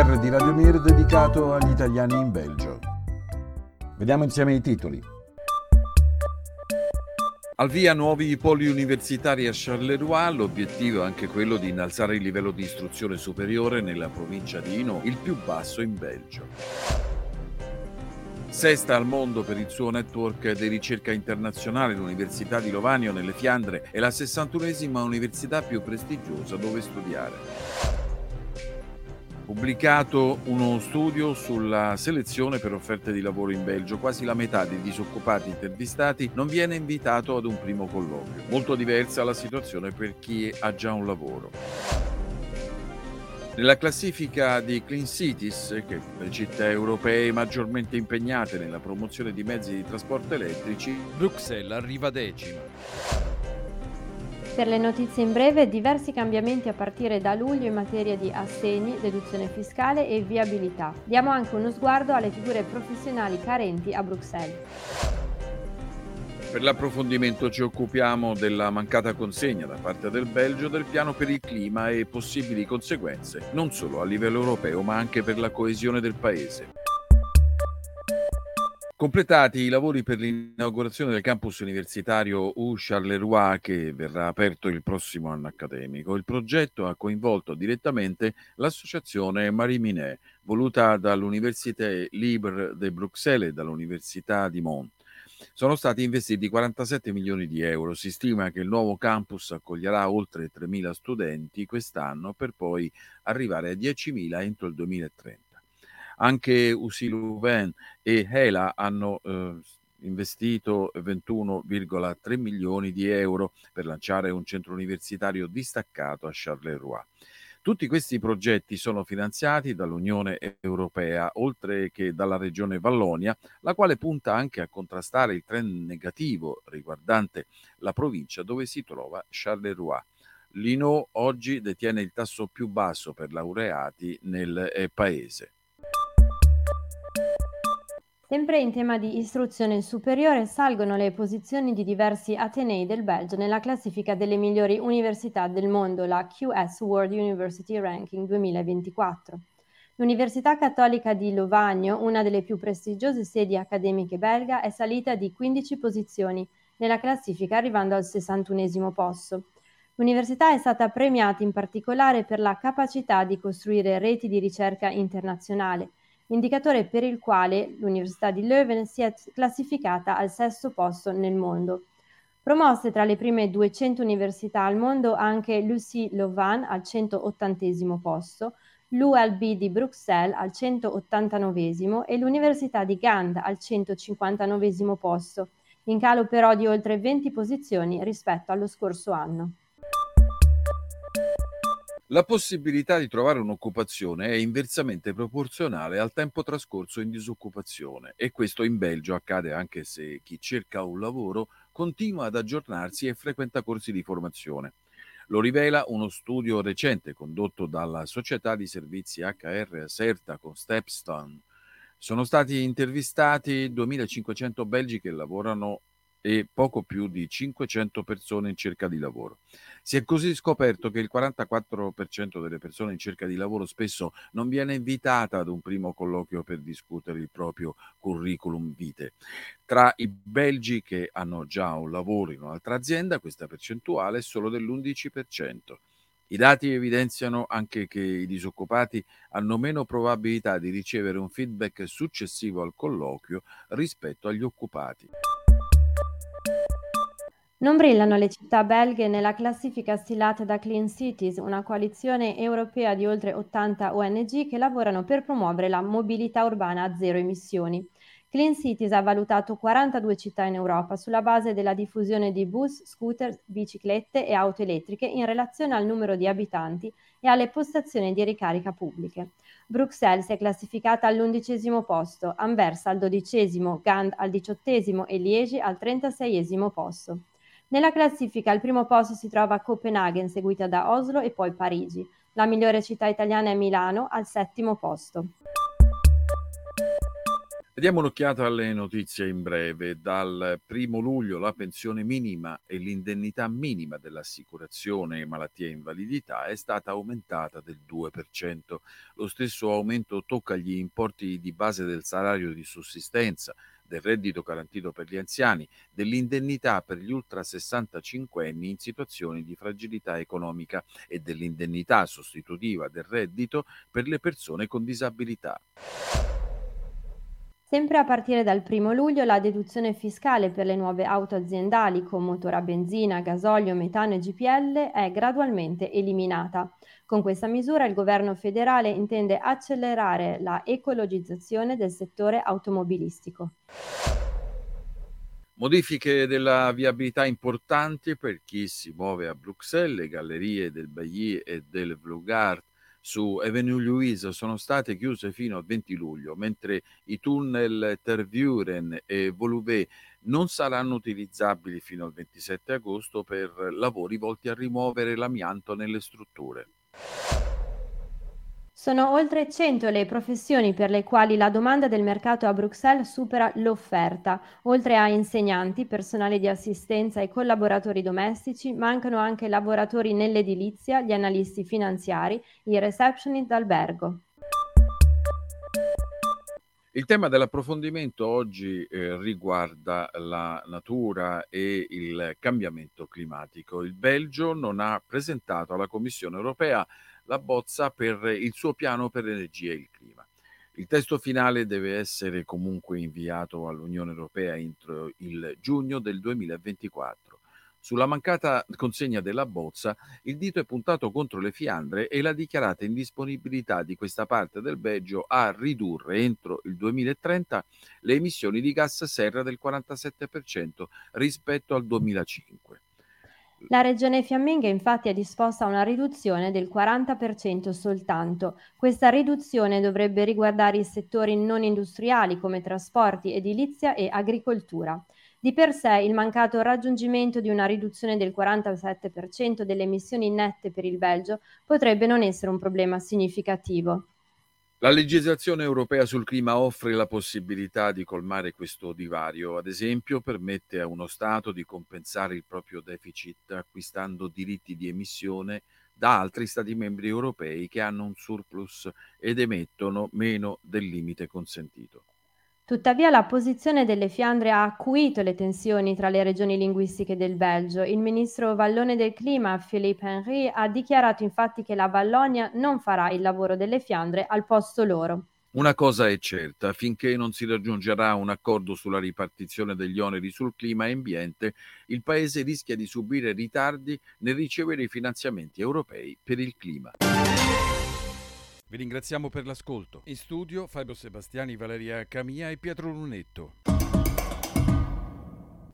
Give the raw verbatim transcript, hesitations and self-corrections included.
P R di Radio Mir dedicato agli italiani in Belgio. Vediamo insieme i titoli. Al via nuovi poli universitari a Charleroi, l'obiettivo è anche quello di innalzare il livello di istruzione superiore nella provincia di Hainaut, il più basso in Belgio. Sesta al mondo per il suo network di ricerca internazionale, l'Università di Louvain nelle Fiandre è la sessantunesima università più prestigiosa dove studiare. Pubblicato uno studio sulla selezione per offerte di lavoro in Belgio. Quasi la metà dei disoccupati intervistati non viene invitato ad un primo colloquio. Molto diversa la situazione per chi ha già un lavoro. Nella classifica di Clean Cities, che le città europee maggiormente impegnate nella promozione di mezzi di trasporto elettrici, Bruxelles arriva decima. Per le notizie in breve, diversi cambiamenti a partire da luglio in materia di assegni, deduzione fiscale e viabilità. Diamo anche uno sguardo alle figure professionali carenti a Bruxelles. Per l'approfondimento ci occupiamo della mancata consegna da parte del Belgio del piano per il clima e possibili conseguenze, non solo a livello europeo ma anche per la coesione del paese. Completati i lavori per l'inaugurazione del campus universitario UCharleroi, che verrà aperto il prossimo anno accademico, il progetto ha coinvolto direttamente l'associazione Marie Minet, voluta dall'Université Libre de Bruxelles e dall'Università di Mons. Sono stati investiti quarantasette milioni di euro. Si stima che il nuovo campus accoglierà oltre tremila studenti quest'anno, per poi arrivare a diecimila entro il duemilatrenta. Anche Louvain e Hela hanno eh, investito ventuno virgola tre milioni di euro per lanciare un centro universitario distaccato a Charleroi. Tutti questi progetti sono finanziati dall'Unione Europea, oltre che dalla regione Vallonia, la quale punta anche a contrastare il trend negativo riguardante la provincia dove si trova Charleroi. L'Hainaut oggi detiene il tasso più basso per laureati nel eh, paese. Sempre in tema di istruzione superiore salgono le posizioni di diversi atenei del Belgio nella classifica delle migliori università del mondo, la Q S World University Ranking duemilaventiquattro. L'Università Cattolica di Louvain, una delle più prestigiose sedi accademiche belga, è salita di quindici posizioni nella classifica, arrivando al sessantunesimo posto. L'università è stata premiata in particolare per la capacità di costruire reti di ricerca internazionale, indicatore per il quale l'Università di Leuven si è classificata al sesto posto nel mondo. Promosse tra le prime duecento università al mondo anche l'U C Louvain al centottantesimo posto, l'U L B di Bruxelles al centottantanovesimo e l'Università di Gand al centocinquantanovesimo posto, in calo però di oltre venti posizioni rispetto allo scorso anno. La possibilità di trovare un'occupazione è inversamente proporzionale al tempo trascorso in disoccupazione, e questo in Belgio accade anche se chi cerca un lavoro continua ad aggiornarsi e frequenta corsi di formazione. Lo rivela uno studio recente condotto dalla società di servizi H R Certa con Stepstone. Sono stati intervistati duemilacinquecento belgi che lavorano e poco più di cinquecento persone in cerca di lavoro. Si è così scoperto che il quarantaquattro per cento delle persone in cerca di lavoro spesso non viene invitata ad un primo colloquio per discutere il proprio curriculum vitae. Tra i belgi che hanno già un lavoro in un'altra azienda, questa percentuale è solo dell'undici per cento. I dati evidenziano anche che i disoccupati hanno meno probabilità di ricevere un feedback successivo al colloquio rispetto agli occupati. Non brillano le città belghe nella classifica stilata da Clean Cities, una coalizione europea di oltre ottanta O N G che lavorano per promuovere la mobilità urbana a zero emissioni. Clean Cities ha valutato quarantadue città in Europa sulla base della diffusione di bus, scooter, biciclette e auto elettriche in relazione al numero di abitanti e alle postazioni di ricarica pubbliche. Bruxelles si è classificata all'undicesimo posto, Anversa al dodicesimo, Gand al diciottesimo e Liegi al trentaseiesimo posto. Nella classifica al primo posto si trova Copenaghen, seguita da Oslo e poi Parigi. La migliore città italiana è Milano, al settimo posto. Diamo un'occhiata alle notizie in breve. Dal primo luglio la pensione minima e l'indennità minima dell'assicurazione malattie e invalidità è stata aumentata del due per cento. Lo stesso aumento tocca gli importi di base del salario di sussistenza, del reddito garantito per gli anziani, dell'indennità per gli ultra sessantacinquenni in situazioni di fragilità economica e dell'indennità sostitutiva del reddito per le persone con disabilità. Sempre a partire dal primo luglio la deduzione fiscale per le nuove auto aziendali con motore a benzina, gasolio, metano e G P L è gradualmente eliminata. Con questa misura il governo federale intende accelerare la ecologizzazione del settore automobilistico. Modifiche della viabilità importanti per chi si muove a Bruxelles. Le gallerie del Bailly e del Vlugard su Avenue Louise sono state chiuse fino al venti luglio, mentre i tunnel Tervuren e Voluwe non saranno utilizzabili fino al ventisette agosto per lavori volti a rimuovere l'amianto nelle strutture. Sono oltre cento le professioni per le quali la domanda del mercato a Bruxelles supera l'offerta. Oltre a insegnanti, personale di assistenza e collaboratori domestici, mancano anche lavoratori nell'edilizia, gli analisti finanziari, i receptionist d'albergo. Il tema dell'approfondimento oggi eh, riguarda la natura e il cambiamento climatico. Il Belgio non ha presentato alla Commissione europea la bozza per il suo piano per l'energia e il clima. Il testo finale deve essere comunque inviato all'Unione Europea entro il giugno del duemilaventiquattro. Sulla mancata consegna della bozza, il dito è puntato contro le Fiandre e la dichiarata indisponibilità di questa parte del Belgio a ridurre entro il duemilatrenta le emissioni di gas serra del quarantasette per cento rispetto al duemilacinque. La regione fiamminga infatti è disposta a una riduzione del quaranta per cento soltanto. Questa riduzione dovrebbe riguardare i settori non industriali come trasporti, edilizia e agricoltura. Di per sé il mancato raggiungimento di una riduzione del quarantasette per cento delle emissioni nette per il Belgio potrebbe non essere un problema significativo. La legislazione europea sul clima offre la possibilità di colmare questo divario. Ad esempio, permette a uno Stato di compensare il proprio deficit acquistando diritti di emissione da altri Stati membri europei che hanno un surplus ed emettono meno del limite consentito. Tuttavia la posizione delle Fiandre ha acuito le tensioni tra le regioni linguistiche del Belgio. Il ministro vallone del clima, Philippe Henry, ha dichiarato infatti che la Vallonia non farà il lavoro delle Fiandre al posto loro. Una cosa è certa, finché non si raggiungerà un accordo sulla ripartizione degli oneri sul clima e ambiente, il Paese rischia di subire ritardi nel ricevere i finanziamenti europei per il clima. Vi ringraziamo per l'ascolto. In studio Fabio Sebastiani, Valeria Camia e Pietro Lunetto.